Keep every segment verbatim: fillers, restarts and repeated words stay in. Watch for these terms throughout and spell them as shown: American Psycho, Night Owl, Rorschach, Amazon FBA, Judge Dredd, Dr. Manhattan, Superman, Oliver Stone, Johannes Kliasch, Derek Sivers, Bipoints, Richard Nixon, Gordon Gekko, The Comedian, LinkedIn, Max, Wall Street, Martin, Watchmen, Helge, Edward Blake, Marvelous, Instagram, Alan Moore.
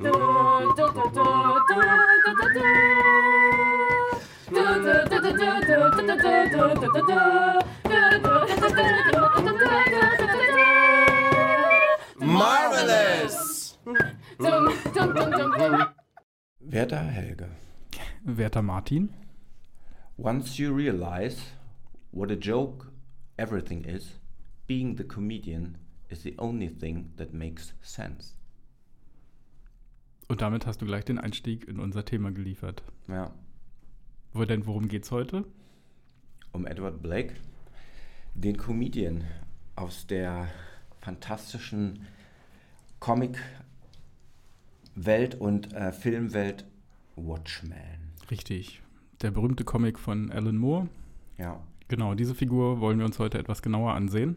Marvelous! Werter Helge. Werter Martin. Once you realize what a joke everything is, being the comedian is the only thing that makes sense. Und damit hast du gleich den Einstieg in unser Thema geliefert. Ja. Wo denn, worum geht's heute? Um Edward Blake, den Comedian aus der fantastischen Comic-Welt und äh, Filmwelt Watchmen. Richtig. Der berühmte Comic von Alan Moore. Ja. Genau, diese Figur wollen wir uns heute etwas genauer ansehen.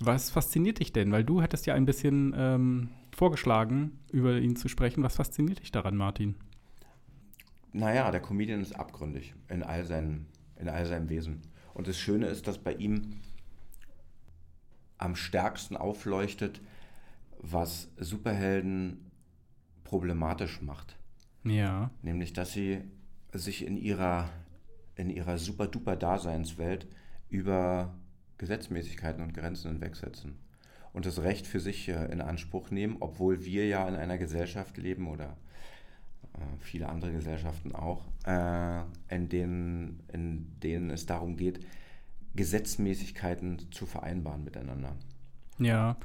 Was fasziniert dich denn? Weil du hattest ja ein bisschen ähm, vorgeschlagen, über ihn zu sprechen. Was fasziniert dich daran, Martin? Naja, der Comedian ist abgründig in all seinen, in all seinem Wesen. Und das Schöne ist, dass bei ihm am stärksten aufleuchtet, was Superhelden problematisch macht. Ja. Nämlich, dass sie sich in ihrer, in ihrer super-duper-Daseinswelt über Gesetzmäßigkeiten und Grenzen hinwegsetzen und das Recht für sich in Anspruch nehmen, obwohl wir ja in einer Gesellschaft leben oder äh, viele andere Gesellschaften auch, äh, in denen, in denen es darum geht, Gesetzmäßigkeiten zu vereinbaren miteinander. Ja,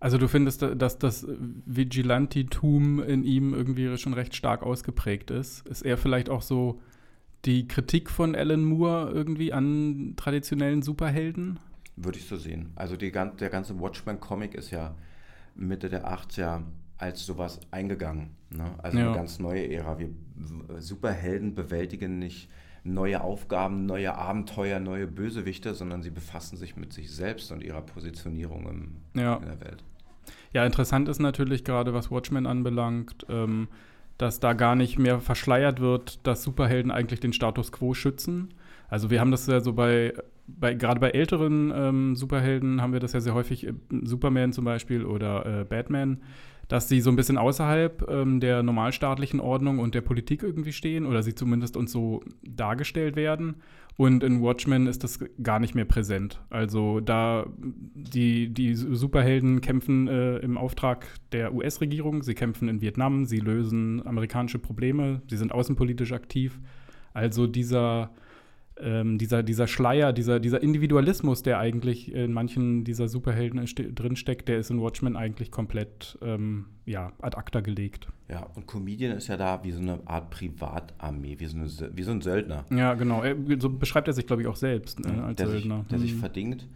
also du findest, dass das Vigilantitum in ihm irgendwie schon recht stark ausgeprägt ist. Ist er vielleicht auch so die Kritik von Alan Moore irgendwie an traditionellen Superhelden? Würde ich so sehen. Also die, der ganze Watchmen-Comic ist ja Mitte der achtziger als sowas eingegangen. Ne? Also ja. Eine ganz neue Ära. Wir Superhelden bewältigen nicht neue Aufgaben, neue Abenteuer, neue Bösewichte, sondern sie befassen sich mit sich selbst und ihrer Positionierung im, ja. in der Welt. Ja, interessant ist natürlich gerade, was Watchmen anbelangt, ähm, dass da gar nicht mehr verschleiert wird, dass Superhelden eigentlich den Status quo schützen. Also wir haben das ja so bei, bei gerade bei älteren ähm, Superhelden haben wir das ja sehr häufig, äh, Superman zum Beispiel oder äh, Batman, dass sie so ein bisschen außerhalb ähm, der normalstaatlichen Ordnung und der Politik irgendwie stehen oder sie zumindest uns so dargestellt werden. Und in Watchmen ist das gar nicht mehr präsent. Also da die, die Superhelden kämpfen äh, im Auftrag der U S-Regierung, sie kämpfen in Vietnam, sie lösen amerikanische Probleme, sie sind außenpolitisch aktiv. Also dieser, ähm, dieser, dieser Schleier, dieser, dieser Individualismus, der eigentlich in manchen dieser Superhelden inste- drinsteckt, der ist in Watchmen eigentlich komplett ähm, ja, ad acta gelegt. Ja, und Comedian ist ja da wie so eine Art Privatarmee, wie so, eine, wie so ein Söldner. Ja, genau. Er, so beschreibt er sich, glaube ich, auch selbst ne, ja, als der Söldner. Sich, der hm. sich verdingt.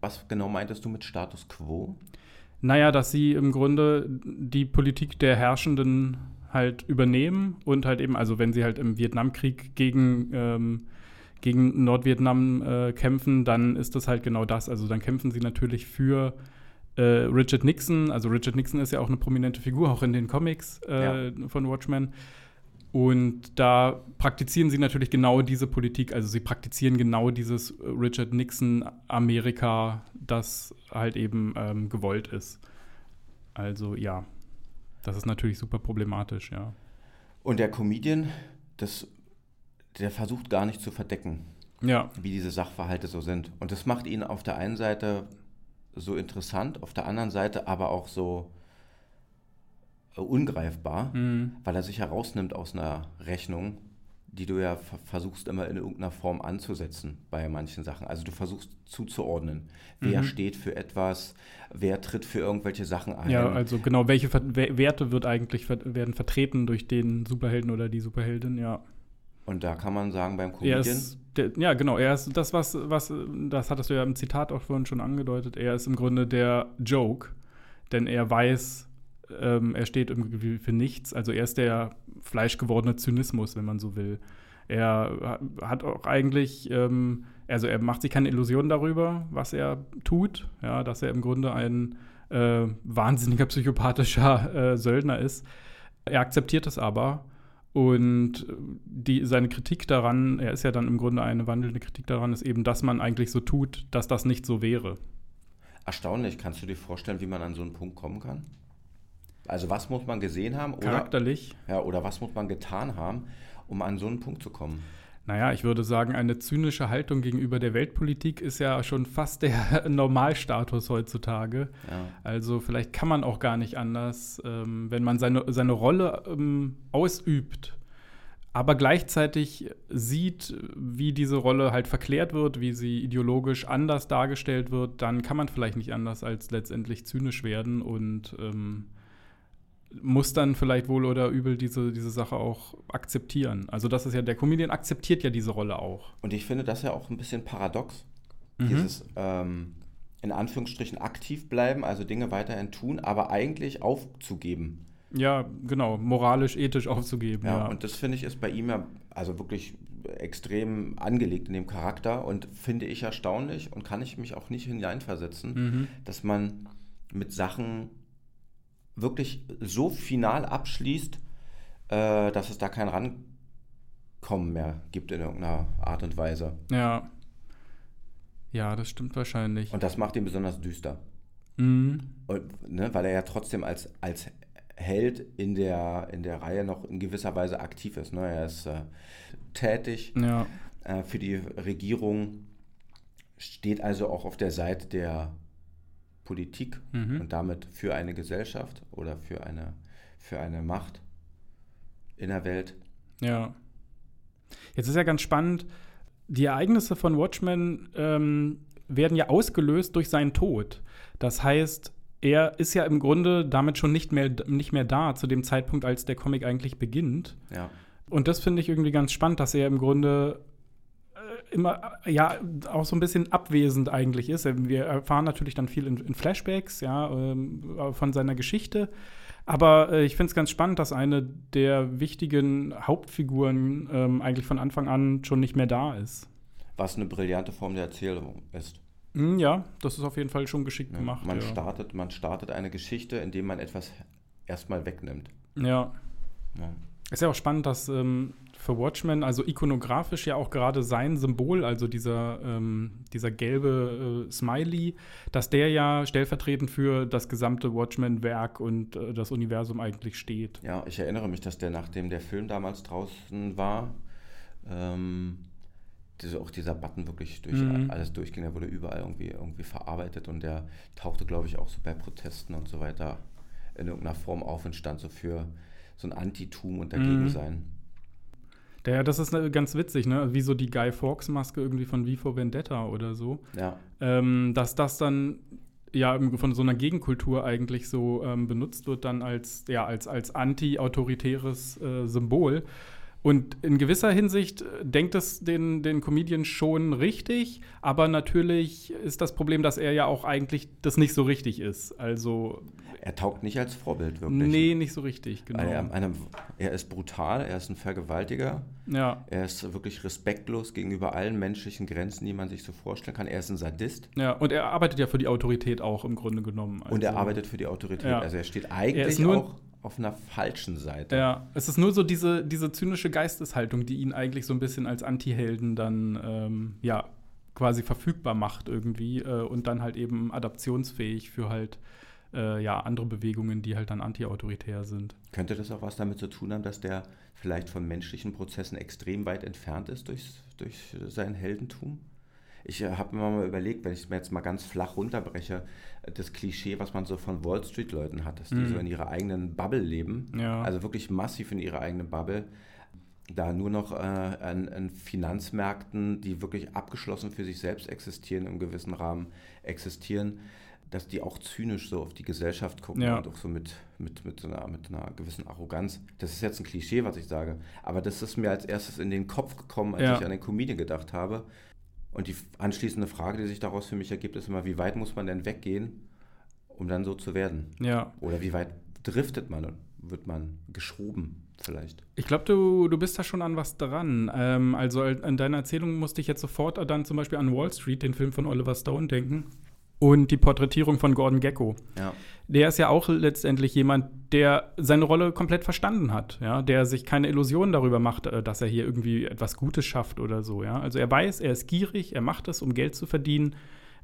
Was genau meintest du mit Status Quo? Naja, dass sie im Grunde die Politik der Herrschenden halt übernehmen und halt eben, also wenn sie halt im Vietnamkrieg gegen ähm, gegen Nordvietnam äh, kämpfen, dann ist das halt genau das. Also dann kämpfen sie natürlich für äh, Richard Nixon. Also Richard Nixon ist ja auch eine prominente Figur, auch in den Comics äh, ja. von Watchmen. Und da praktizieren sie natürlich genau diese Politik. Also sie praktizieren genau dieses Richard Nixon-Amerika, das halt eben ähm, gewollt ist. Also ja, das ist natürlich super problematisch, ja. Und der Comedian, das der versucht gar nicht zu verdecken, ja. wie diese Sachverhalte so sind. Und das macht ihn auf der einen Seite so interessant, auf der anderen Seite aber auch so ungreifbar, mhm. weil er sich herausnimmt aus einer Rechnung, die du ja ver- versuchst immer in irgendeiner Form anzusetzen bei manchen Sachen. Also du versuchst zuzuordnen, wer mhm. steht für etwas, wer tritt für irgendwelche Sachen ein. Ja, also genau, welche Ver- Werte wird eigentlich ver- werden vertreten durch den Superhelden oder die Superheldin, ja. Und da kann man sagen, beim Comedian... Er ist der, ja, genau. Er ist das, was, was, das hattest du ja im Zitat auch vorhin schon angedeutet. Er ist im Grunde der Joke, denn er weiß, ähm, er steht irgendwie für nichts. Also er ist der fleischgewordene Zynismus, wenn man so will. Er hat auch eigentlich, ähm, also er macht sich keine Illusionen darüber, was er tut, ja, dass er im Grunde ein äh, wahnsinniger psychopathischer äh, Söldner ist. Er akzeptiert es aber. Und die, seine Kritik daran, er ist ja dann im Grunde eine wandelnde Kritik daran, ist eben, dass man eigentlich so tut, dass das nicht so wäre. Erstaunlich. Kannst du dir vorstellen, wie man an so einen Punkt kommen kann? Also was muss man gesehen haben? Oder, charakterlich. Ja, oder was muss man getan haben, um an so einen Punkt zu kommen? Naja, ich würde sagen, eine zynische Haltung gegenüber der Weltpolitik ist ja schon fast der Normalstatus heutzutage. Ja. Also vielleicht kann man auch gar nicht anders, ähm, wenn man seine, seine Rolle ähm, ausübt, aber gleichzeitig sieht, wie diese Rolle halt verklärt wird, wie sie ideologisch anders dargestellt wird, dann kann man vielleicht nicht anders als letztendlich zynisch werden und ähm, muss dann vielleicht wohl oder übel diese, diese Sache auch akzeptieren. Also das ist ja, der Comedian akzeptiert ja diese Rolle auch. Und ich finde das ja auch ein bisschen paradox, mhm. dieses ähm, in Anführungsstrichen aktiv bleiben, also Dinge weiterhin tun, aber eigentlich aufzugeben. Ja, genau, moralisch, ethisch aufzugeben. Ja, ja. Und das finde ich ist bei ihm ja also wirklich extrem angelegt in dem Charakter und finde ich erstaunlich und kann ich mich auch nicht hineinversetzen, mhm. dass man mit Sachen wirklich so final abschließt, äh, dass es da kein Rankommen mehr gibt in irgendeiner Art und Weise. Ja. Ja, das stimmt wahrscheinlich. Und das macht ihn besonders düster. Mhm. Und, ne, weil er ja trotzdem als, als Held in der, in der Reihe noch in gewisser Weise aktiv ist. Ne? Er ist äh, tätig ja. äh, für die Regierung, steht also auch auf der Seite der Politik mhm. und damit für eine Gesellschaft oder für eine, für eine Macht in der Welt. Ja. Jetzt ist ja ganz spannend, die Ereignisse von Watchmen ähm, werden ja ausgelöst durch seinen Tod. Das heißt, er ist ja im Grunde damit schon nicht mehr, nicht mehr da, zu dem Zeitpunkt, als der Comic eigentlich beginnt. Ja. Und das finde ich irgendwie ganz spannend, dass er im Grunde immer, ja, auch so ein bisschen abwesend eigentlich ist. Wir erfahren natürlich dann viel in, in Flashbacks, ja, ähm, von seiner Geschichte. Aber äh, ich finde es ganz spannend, dass eine der wichtigen Hauptfiguren ähm, eigentlich von Anfang an schon nicht mehr da ist. Was eine brillante Form der Erzählung ist. Mm, ja, das ist auf jeden Fall schon geschickt ja, gemacht. Man, ja. startet, man startet eine Geschichte, indem man etwas erstmal wegnimmt. Ja. ja. Ist ja auch spannend, dass ähm, für Watchmen, also ikonografisch ja auch gerade sein Symbol, also dieser, ähm, dieser gelbe äh, Smiley, dass der ja stellvertretend für das gesamte Watchmen-Werk und äh, das Universum eigentlich steht. Ja, ich erinnere mich, dass der, nachdem der Film damals draußen war, ähm, diese, auch dieser Button wirklich durch mhm. alles durchging, der wurde überall irgendwie, irgendwie verarbeitet und der tauchte, glaube ich, auch so bei Protesten und so weiter in irgendeiner Form auf und stand so für so ein Antitum und dagegen mhm. sein. Ja, das ist ganz witzig, ne? Wie so die Guy Fawkes-Maske irgendwie von V for Vendetta oder so. Ja. Ähm, dass das dann ja von so einer Gegenkultur eigentlich so ähm, benutzt wird, dann als, ja, als, als anti-autoritäres äh, Symbol. Und in gewisser Hinsicht denkt es den, den Comedian schon richtig, aber natürlich ist das Problem, dass er ja auch eigentlich das nicht so richtig ist. Also er taugt nicht als Vorbild wirklich. Nee, nicht so richtig, genau. Er, einem, er ist brutal, er ist ein Vergewaltiger. Ja. Er ist wirklich respektlos gegenüber allen menschlichen Grenzen, die man sich so vorstellen kann. Er ist ein Sadist. Ja, und er arbeitet ja für die Autorität auch im Grunde genommen. Also. Und er arbeitet für die Autorität. Ja. Also er steht eigentlich er auch auf einer falschen Seite. Ja, es ist nur so diese, diese zynische Geisteshaltung, die ihn eigentlich so ein bisschen als Anti-Helden dann ähm, ja, quasi verfügbar macht irgendwie äh, und dann halt eben adaptionsfähig für halt äh, ja, andere Bewegungen, die halt dann anti-autoritär sind. Könnte das auch was damit zu tun haben, dass der vielleicht von menschlichen Prozessen extrem weit entfernt ist durch, durch sein Heldentum? Ich habe mir mal überlegt, wenn ich es mir jetzt mal ganz flach runterbreche, das Klischee, was man so von Wall Street-Leuten hat, dass die mm. so in ihrer eigenen Bubble leben, ja. also wirklich massiv in ihrer eigenen Bubble, da nur noch äh, an, an Finanzmärkten, die wirklich abgeschlossen für sich selbst existieren, im gewissen Rahmen existieren, dass die auch zynisch so auf die Gesellschaft gucken ja. und auch so mit, mit, mit, so einer, mit einer gewissen Arroganz. Das ist jetzt ein Klischee, was ich sage, aber das ist mir als erstes in den Kopf gekommen, als ja. ich an den Comedian gedacht habe. Und die anschließende Frage, die sich daraus für mich ergibt, ist immer, wie weit muss man denn weggehen, um dann so zu werden? Ja. Oder wie weit driftet man und wird man geschoben vielleicht? Ich glaube, du, du bist da schon an was dran. Ähm, also an deiner Erzählung musste ich jetzt sofort dann zum Beispiel an Wall Street, den Film von Oliver Stone, denken. Und die Porträtierung von Gordon Gekko. Ja. Der ist ja auch letztendlich jemand, der seine Rolle komplett verstanden hat, ja, der sich keine Illusionen darüber macht, dass er hier irgendwie etwas Gutes schafft oder so, ja. Also er weiß, er ist gierig, er macht es, um Geld zu verdienen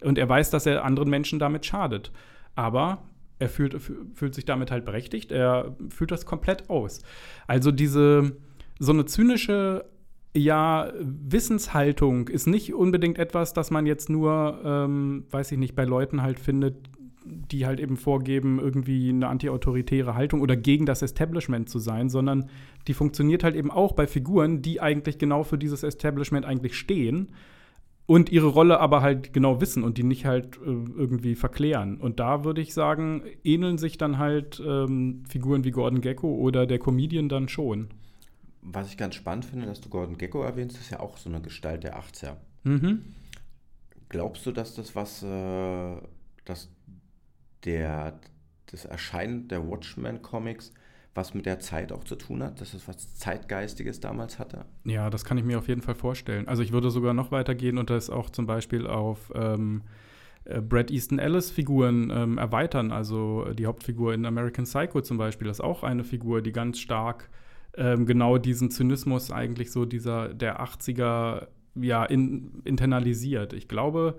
und er weiß, dass er anderen Menschen damit schadet. Aber er fühlt, fühlt sich damit halt berechtigt, er fühlt das komplett aus. Also diese, so eine zynische, ja, Wissenshaltung ist nicht unbedingt etwas, das man jetzt nur, ähm, weiß ich nicht, bei Leuten halt findet, die halt eben vorgeben, irgendwie eine antiautoritäre Haltung oder gegen das Establishment zu sein, sondern die funktioniert halt eben auch bei Figuren, die eigentlich genau für dieses Establishment eigentlich stehen und ihre Rolle aber halt genau wissen und die nicht halt äh, irgendwie verklären. Und da würde ich sagen, ähneln sich dann halt ähm, Figuren wie Gordon Gekko oder der Comedian dann schon. Was ich ganz spannend finde, dass du Gordon Gekko erwähnst, ist ja auch so eine Gestalt der achtziger. Mhm. Glaubst du, dass das was, äh, dass der, das Erscheinen der Watchmen-Comics was mit der Zeit auch zu tun hat, dass es was Zeitgeistiges damals hatte? Ja, das kann ich mir auf jeden Fall vorstellen. Also ich würde sogar noch weitergehen und das auch zum Beispiel auf ähm, Bret Easton Ellis-Figuren ähm, erweitern. Also die Hauptfigur in American Psycho zum Beispiel ist auch eine Figur, die ganz stark ähm, genau diesen Zynismus eigentlich so dieser der achtziger ja, in, internalisiert. Ich glaube,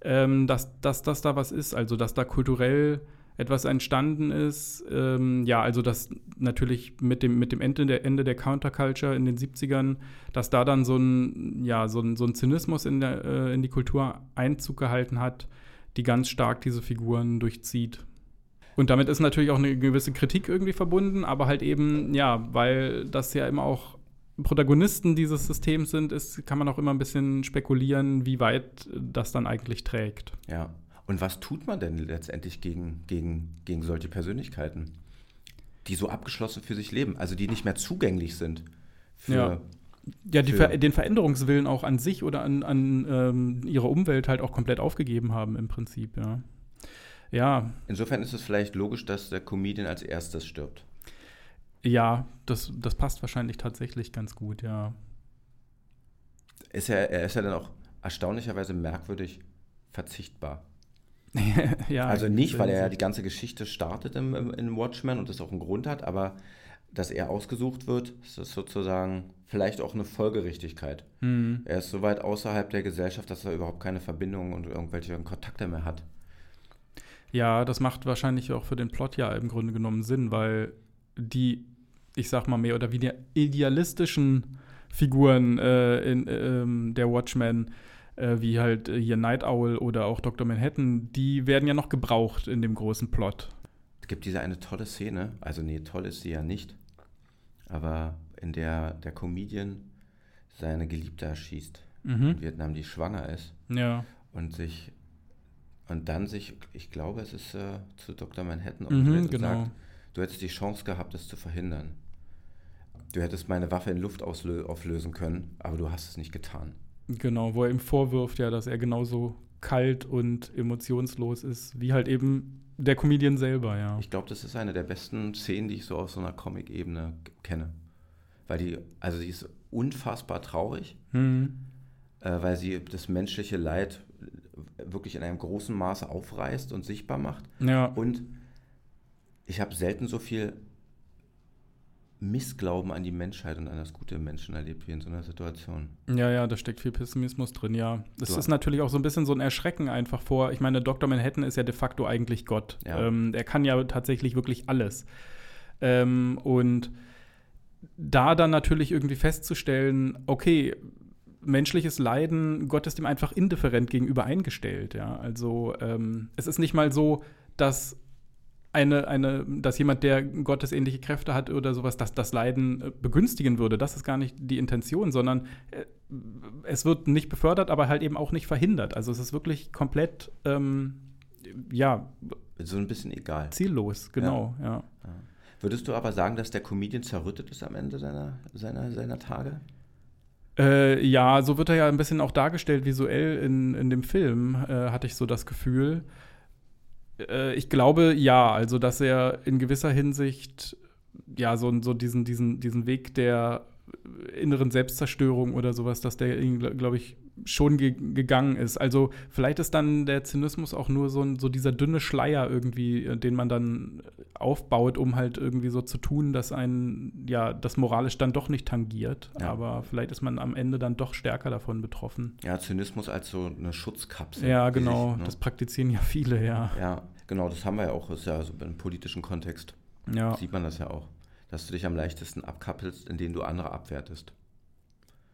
Ähm, dass, dass das da was ist, also dass da kulturell etwas entstanden ist. Ähm, ja, also dass natürlich mit dem, mit dem Ende, der, Ende der Counterculture in den siebzigern, dass da dann so ein, ja, so ein, so ein Zynismus in, der, äh, in die Kultur Einzug gehalten hat, die ganz stark diese Figuren durchzieht. Und damit ist natürlich auch eine gewisse Kritik irgendwie verbunden, aber halt eben, ja, weil das ja immer auch Protagonisten dieses Systems sind, ist, kann man auch immer ein bisschen spekulieren, wie weit das dann eigentlich trägt. Ja, und was tut man denn letztendlich gegen, gegen, gegen solche Persönlichkeiten, die so abgeschlossen für sich leben, also die nicht mehr zugänglich sind? Für, ja, ja die, für den Veränderungswillen auch an sich oder an, an ähm, ihre Umwelt halt auch komplett aufgegeben haben im Prinzip, ja. Ja. Insofern ist es vielleicht logisch, dass der Comedian als erstes stirbt. Ja, das, das passt wahrscheinlich tatsächlich ganz gut, ja. Ist ja, er ist ja dann auch erstaunlicherweise merkwürdig verzichtbar. Ja, also nicht, weil er ja die ganze Geschichte startet im, im, in Watchmen und das auch einen Grund hat, aber dass er ausgesucht wird, ist das sozusagen vielleicht auch eine Folgerichtigkeit. Mhm. Er ist so weit außerhalb der Gesellschaft, dass er überhaupt keine Verbindungen und irgendwelche Kontakte mehr hat. Ja, das macht wahrscheinlich auch für den Plot ja im Grunde genommen Sinn, weil die, ich sag mal mehr, oder wie die idealistischen Figuren äh, in, ähm, der Watchmen, äh, wie halt hier Night Owl oder auch Doktor Manhattan, die werden ja noch gebraucht in dem großen Plot. Es gibt diese eine tolle Szene, also nee, toll ist sie ja nicht, aber in der der Comedian seine Geliebte erschießt, mhm, in Vietnam, die schwanger ist, ja, und sich, und dann sich, ich glaube, es ist äh, zu Doktor Manhattan umdreht, mhm, und genau, sagt, du hättest die Chance gehabt, das zu verhindern. Du hättest meine Waffe in Luft auslö- auflösen können, aber du hast es nicht getan. Genau, wo er ihm vorwirft, ja, dass er genauso kalt und emotionslos ist, wie halt eben der Comedian selber, ja. Ich glaube, das ist eine der besten Szenen, die ich so auf so einer Comic-Ebene g- kenne. Weil die, also die ist unfassbar traurig, mhm, äh, weil sie das menschliche Leid wirklich in einem großen Maße aufreißt und sichtbar macht. Ja. Und ich habe selten so viel Missglauben an die Menschheit und an das Gute im Menschen erlebt wie in so einer Situation. Ja, ja, da steckt viel Pessimismus drin, ja. Das so ist natürlich auch so ein bisschen so ein Erschrecken einfach vor. Ich meine, Doktor Manhattan ist ja de facto eigentlich Gott. Ja. Ähm, er kann ja tatsächlich wirklich alles. Ähm, und da dann natürlich irgendwie festzustellen, okay, menschliches Leiden, Gott ist dem einfach indifferent gegenüber eingestellt, ja. Also ähm, es ist nicht mal so, dass Eine, eine, dass jemand, der gottesähnliche Kräfte hat oder sowas, dass das Leiden begünstigen würde. Das ist gar nicht die Intention, sondern äh, es wird nicht befördert, aber halt eben auch nicht verhindert. Also es ist wirklich komplett, ähm, ja, so ein bisschen egal. Ziellos, genau, ja. Ja. Ja. Würdest du aber sagen, dass der Comedian zerrüttet ist am Ende seiner, seiner, seiner Tage? Äh, ja, so wird er ja ein bisschen auch dargestellt visuell in, in dem Film, äh, hatte ich so das Gefühl. Ich glaube, ja, also dass er in gewisser Hinsicht ja so, so diesen, diesen, diesen Weg der inneren Selbstzerstörung oder sowas, dass der, glaube ich, schon ge- gegangen ist. Also vielleicht ist dann der Zynismus auch nur so, so dieser dünne Schleier irgendwie, den man dann aufbaut, um halt irgendwie so zu tun, dass einen ja das moralisch dann doch nicht tangiert. Ja. Aber vielleicht ist man am Ende dann doch stärker davon betroffen. Ja, Zynismus als so eine Schutzkapsel. Ja, genau. Sich, ne? Das praktizieren ja viele, ja. Ja, Genau, das haben wir ja auch, ist ja also im politischen Kontext. Ja. Sieht man das ja auch, dass du dich am leichtesten abkappelst, indem du andere abwertest.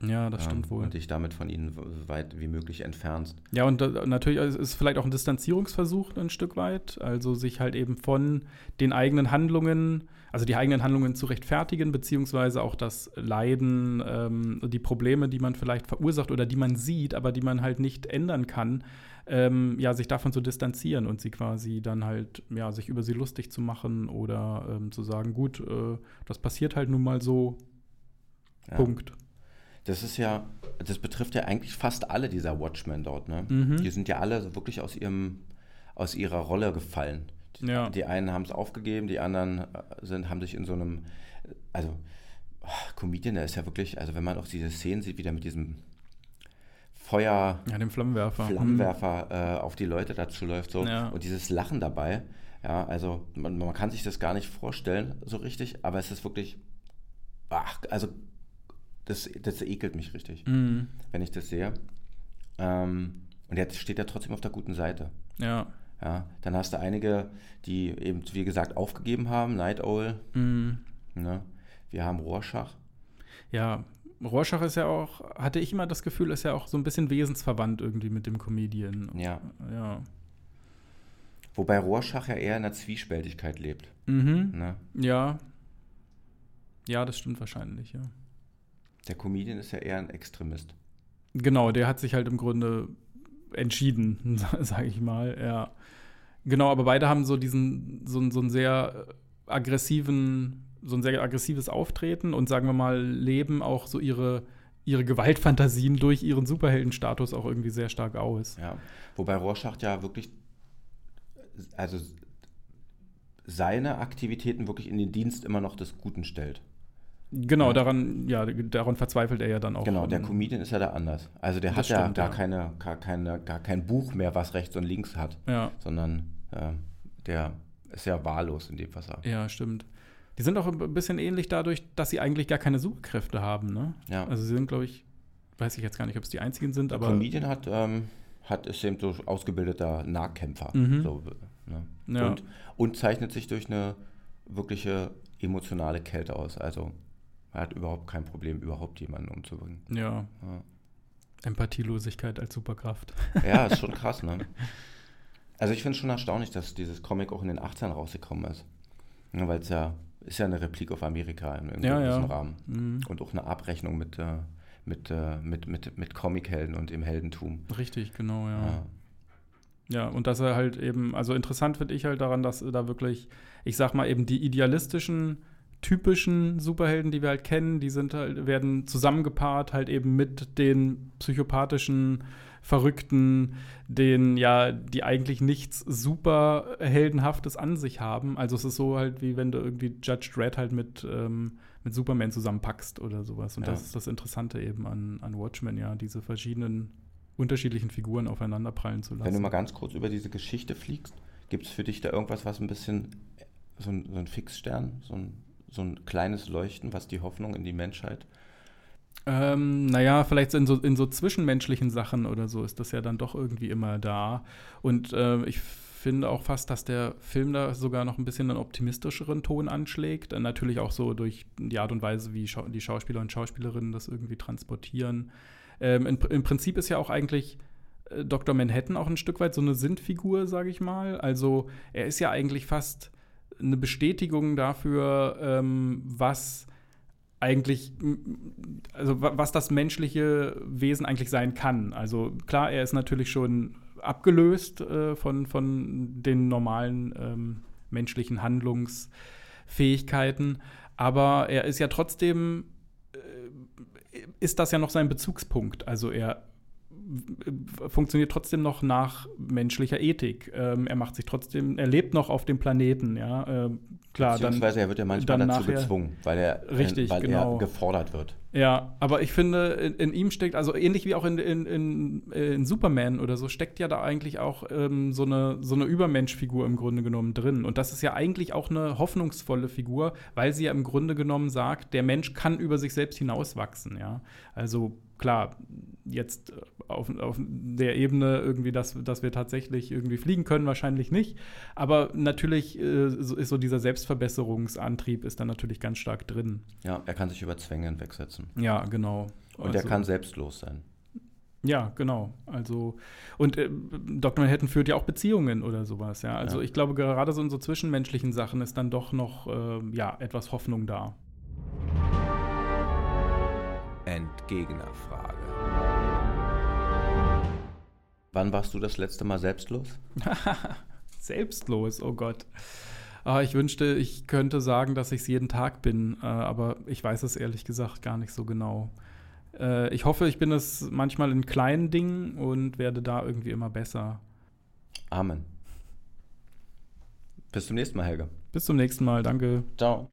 Ja, das ähm, stimmt wohl. Und dich damit von ihnen so weit wie möglich entfernst. Ja, und äh, natürlich ist es vielleicht auch ein Distanzierungsversuch ein Stück weit. Also sich halt eben von den eigenen Handlungen, also die eigenen Handlungen zu rechtfertigen, beziehungsweise auch das Leiden, ähm, die Probleme, die man vielleicht verursacht oder die man sieht, aber die man halt nicht ändern kann, ähm, ja, sich davon zu distanzieren und sie quasi dann halt, ja, sich über sie lustig zu machen oder ähm, zu sagen, gut, äh, das passiert halt nun mal so, ja. Punkt. Das ist ja, das betrifft ja eigentlich fast alle dieser Watchmen dort, ne? Mhm. Die sind ja alle wirklich aus ihrem, aus ihrer Rolle gefallen. Die, ja. die einen haben es aufgegeben, die anderen sind, haben sich in so einem, also oh, Comedian, der ist ja wirklich, also wenn man auch diese Szenen sieht, wie der mit diesem Feuer, ja, dem Flammenwerfer, Flammenwerfer mhm. äh, auf die Leute dazu läuft so ja. und dieses Lachen dabei, ja, also man, man kann sich das gar nicht vorstellen so richtig, aber es ist wirklich, ach, also Das, das ekelt mich richtig, mm. wenn ich das sehe. Ähm, und jetzt steht er trotzdem auf der guten Seite. Ja. ja. Dann hast du einige, die eben, wie gesagt, aufgegeben haben. Night Owl. Mm. Ne? Wir haben Rorschach. Ja, Rorschach ist ja auch, hatte ich immer das Gefühl, ist ja auch so ein bisschen wesensverwandt irgendwie mit dem Comedian. Ja. ja. Wobei Rorschach ja eher in der Zwiespältigkeit lebt. Mhm. Ne? Ja. Ja, das stimmt wahrscheinlich, ja. Der Comedian ist ja eher ein Extremist. Genau, der hat sich halt im Grunde entschieden, sage ich mal. Ja. Genau, aber beide haben so diesen, so, so einen sehr aggressiven, so ein sehr aggressives Auftreten und sagen wir mal, leben auch so ihre, ihre Gewaltfantasien durch ihren Superheldenstatus auch irgendwie sehr stark aus. Ja, wobei Rorschach ja wirklich, also seine Aktivitäten wirklich in den Dienst immer noch des Guten stellt. Genau, daran, ja, daran verzweifelt er ja dann auch. Genau, der Comedian ist ja da anders. Also der hat ja gar keine, gar keine, gar kein Buch mehr, was rechts und links hat. Ja. Sondern äh, der ist ja wahllos in dem, was er. Ja, stimmt. Die sind auch ein bisschen ähnlich dadurch, dass sie eigentlich gar keine Superkräfte haben, ne? Ja. Also sie sind, glaube ich, weiß ich jetzt gar nicht, ob es die einzigen sind, aber. Der Comedian hat, ähm, hat ist eben so ausgebildeter Nahkämpfer. Mhm. So, ne? Ja. Und, und zeichnet sich durch eine wirkliche emotionale Kälte aus. Also. Er hat überhaupt kein Problem, überhaupt jemanden umzubringen. Ja. ja. Empathielosigkeit als Superkraft. Ja, ist schon krass, ne? Also ich finde es schon erstaunlich, dass dieses Comic auch in den achtzigern rausgekommen ist. Ja, weil es ja, ist ja eine Replik auf Amerika in irgendeinem ja, ja. Rahmen. Mhm. Und auch eine Abrechnung mit, äh, mit, äh, mit, mit, mit Comichelden und dem Heldentum. Richtig, genau, ja. ja. Ja, und dass er halt eben, also interessant finde ich halt daran, dass da wirklich, ich sag mal eben die idealistischen typischen Superhelden, die wir halt kennen, die sind halt, werden zusammengepaart halt eben mit den psychopathischen Verrückten, denen ja, die eigentlich nichts Superheldenhaftes an sich haben. Also es ist so halt, wie wenn du irgendwie Judge Dredd halt mit, ähm, mit Superman zusammenpackst oder sowas. Und ja. das ist das Interessante eben an, an Watchmen, ja, diese verschiedenen unterschiedlichen Figuren aufeinanderprallen zu lassen. Wenn du mal ganz kurz über diese Geschichte fliegst, gibt es für dich da irgendwas, was ein bisschen so ein, so ein Fixstern, so ein so ein kleines Leuchten, was die Hoffnung in die Menschheit? Ähm, naja, vielleicht in so, in so zwischenmenschlichen Sachen oder so ist das ja dann doch irgendwie immer da. Und äh, ich finde auch fast, dass der Film da sogar noch ein bisschen einen optimistischeren Ton anschlägt. Äh, natürlich auch so durch die Art und Weise, wie Schau- die Schauspieler und Schauspielerinnen das irgendwie transportieren. Ähm, in, im Prinzip ist ja auch eigentlich äh, Doktor Manhattan auch ein Stück weit so eine Sinnfigur, sage ich mal. Also er ist ja eigentlich fast eine Bestätigung dafür, ähm, was eigentlich, also was das menschliche Wesen eigentlich sein kann. Also klar, er ist natürlich schon abgelöst äh, von, von den normalen ähm, menschlichen Handlungsfähigkeiten, aber er ist ja trotzdem, äh, ist das ja noch sein Bezugspunkt. Also er funktioniert trotzdem noch nach menschlicher Ethik. Ähm, er macht sich trotzdem, er lebt noch auf dem Planeten, ja. Ähm, Klar, beziehungsweise dann, er wird ja manchmal dazu nachher gezwungen, weil, er, richtig, weil genau. er gefordert wird. Ja, aber ich finde, in, in ihm steckt, also ähnlich wie auch in, in, in, in Superman oder so, steckt ja da eigentlich auch ähm, so eine, so eine Übermenschfigur im Grunde genommen drin. Und das ist ja eigentlich auch eine hoffnungsvolle Figur, weil sie ja im Grunde genommen sagt, der Mensch kann über sich selbst hinauswachsen, ja. Also klar, jetzt auf, auf der Ebene irgendwie, dass, dass wir tatsächlich irgendwie fliegen können, wahrscheinlich nicht. Aber natürlich äh, so, ist so dieser Selbstverbesserungsantrieb ist dann natürlich ganz stark drin. Ja, er kann sich über Zwänge hinwegsetzen. Ja, genau. Und also, er kann selbstlos sein. Ja, genau. Also und äh, Doktor Manhattan führt ja auch Beziehungen oder sowas. Ja, also ja. ich glaube, gerade so in so zwischenmenschlichen Sachen ist dann doch noch äh, ja, etwas Hoffnung da. Entgegnerfrage. Wann warst du das letzte Mal selbstlos? Selbstlos, oh Gott. Ah, ich wünschte, ich könnte sagen, dass ich es jeden Tag bin, aber ich weiß es ehrlich gesagt gar nicht so genau. Ich hoffe, ich bin es manchmal in kleinen Dingen und werde da irgendwie immer besser. Amen. Bis zum nächsten Mal, Helge. Bis zum nächsten Mal, danke. Ciao.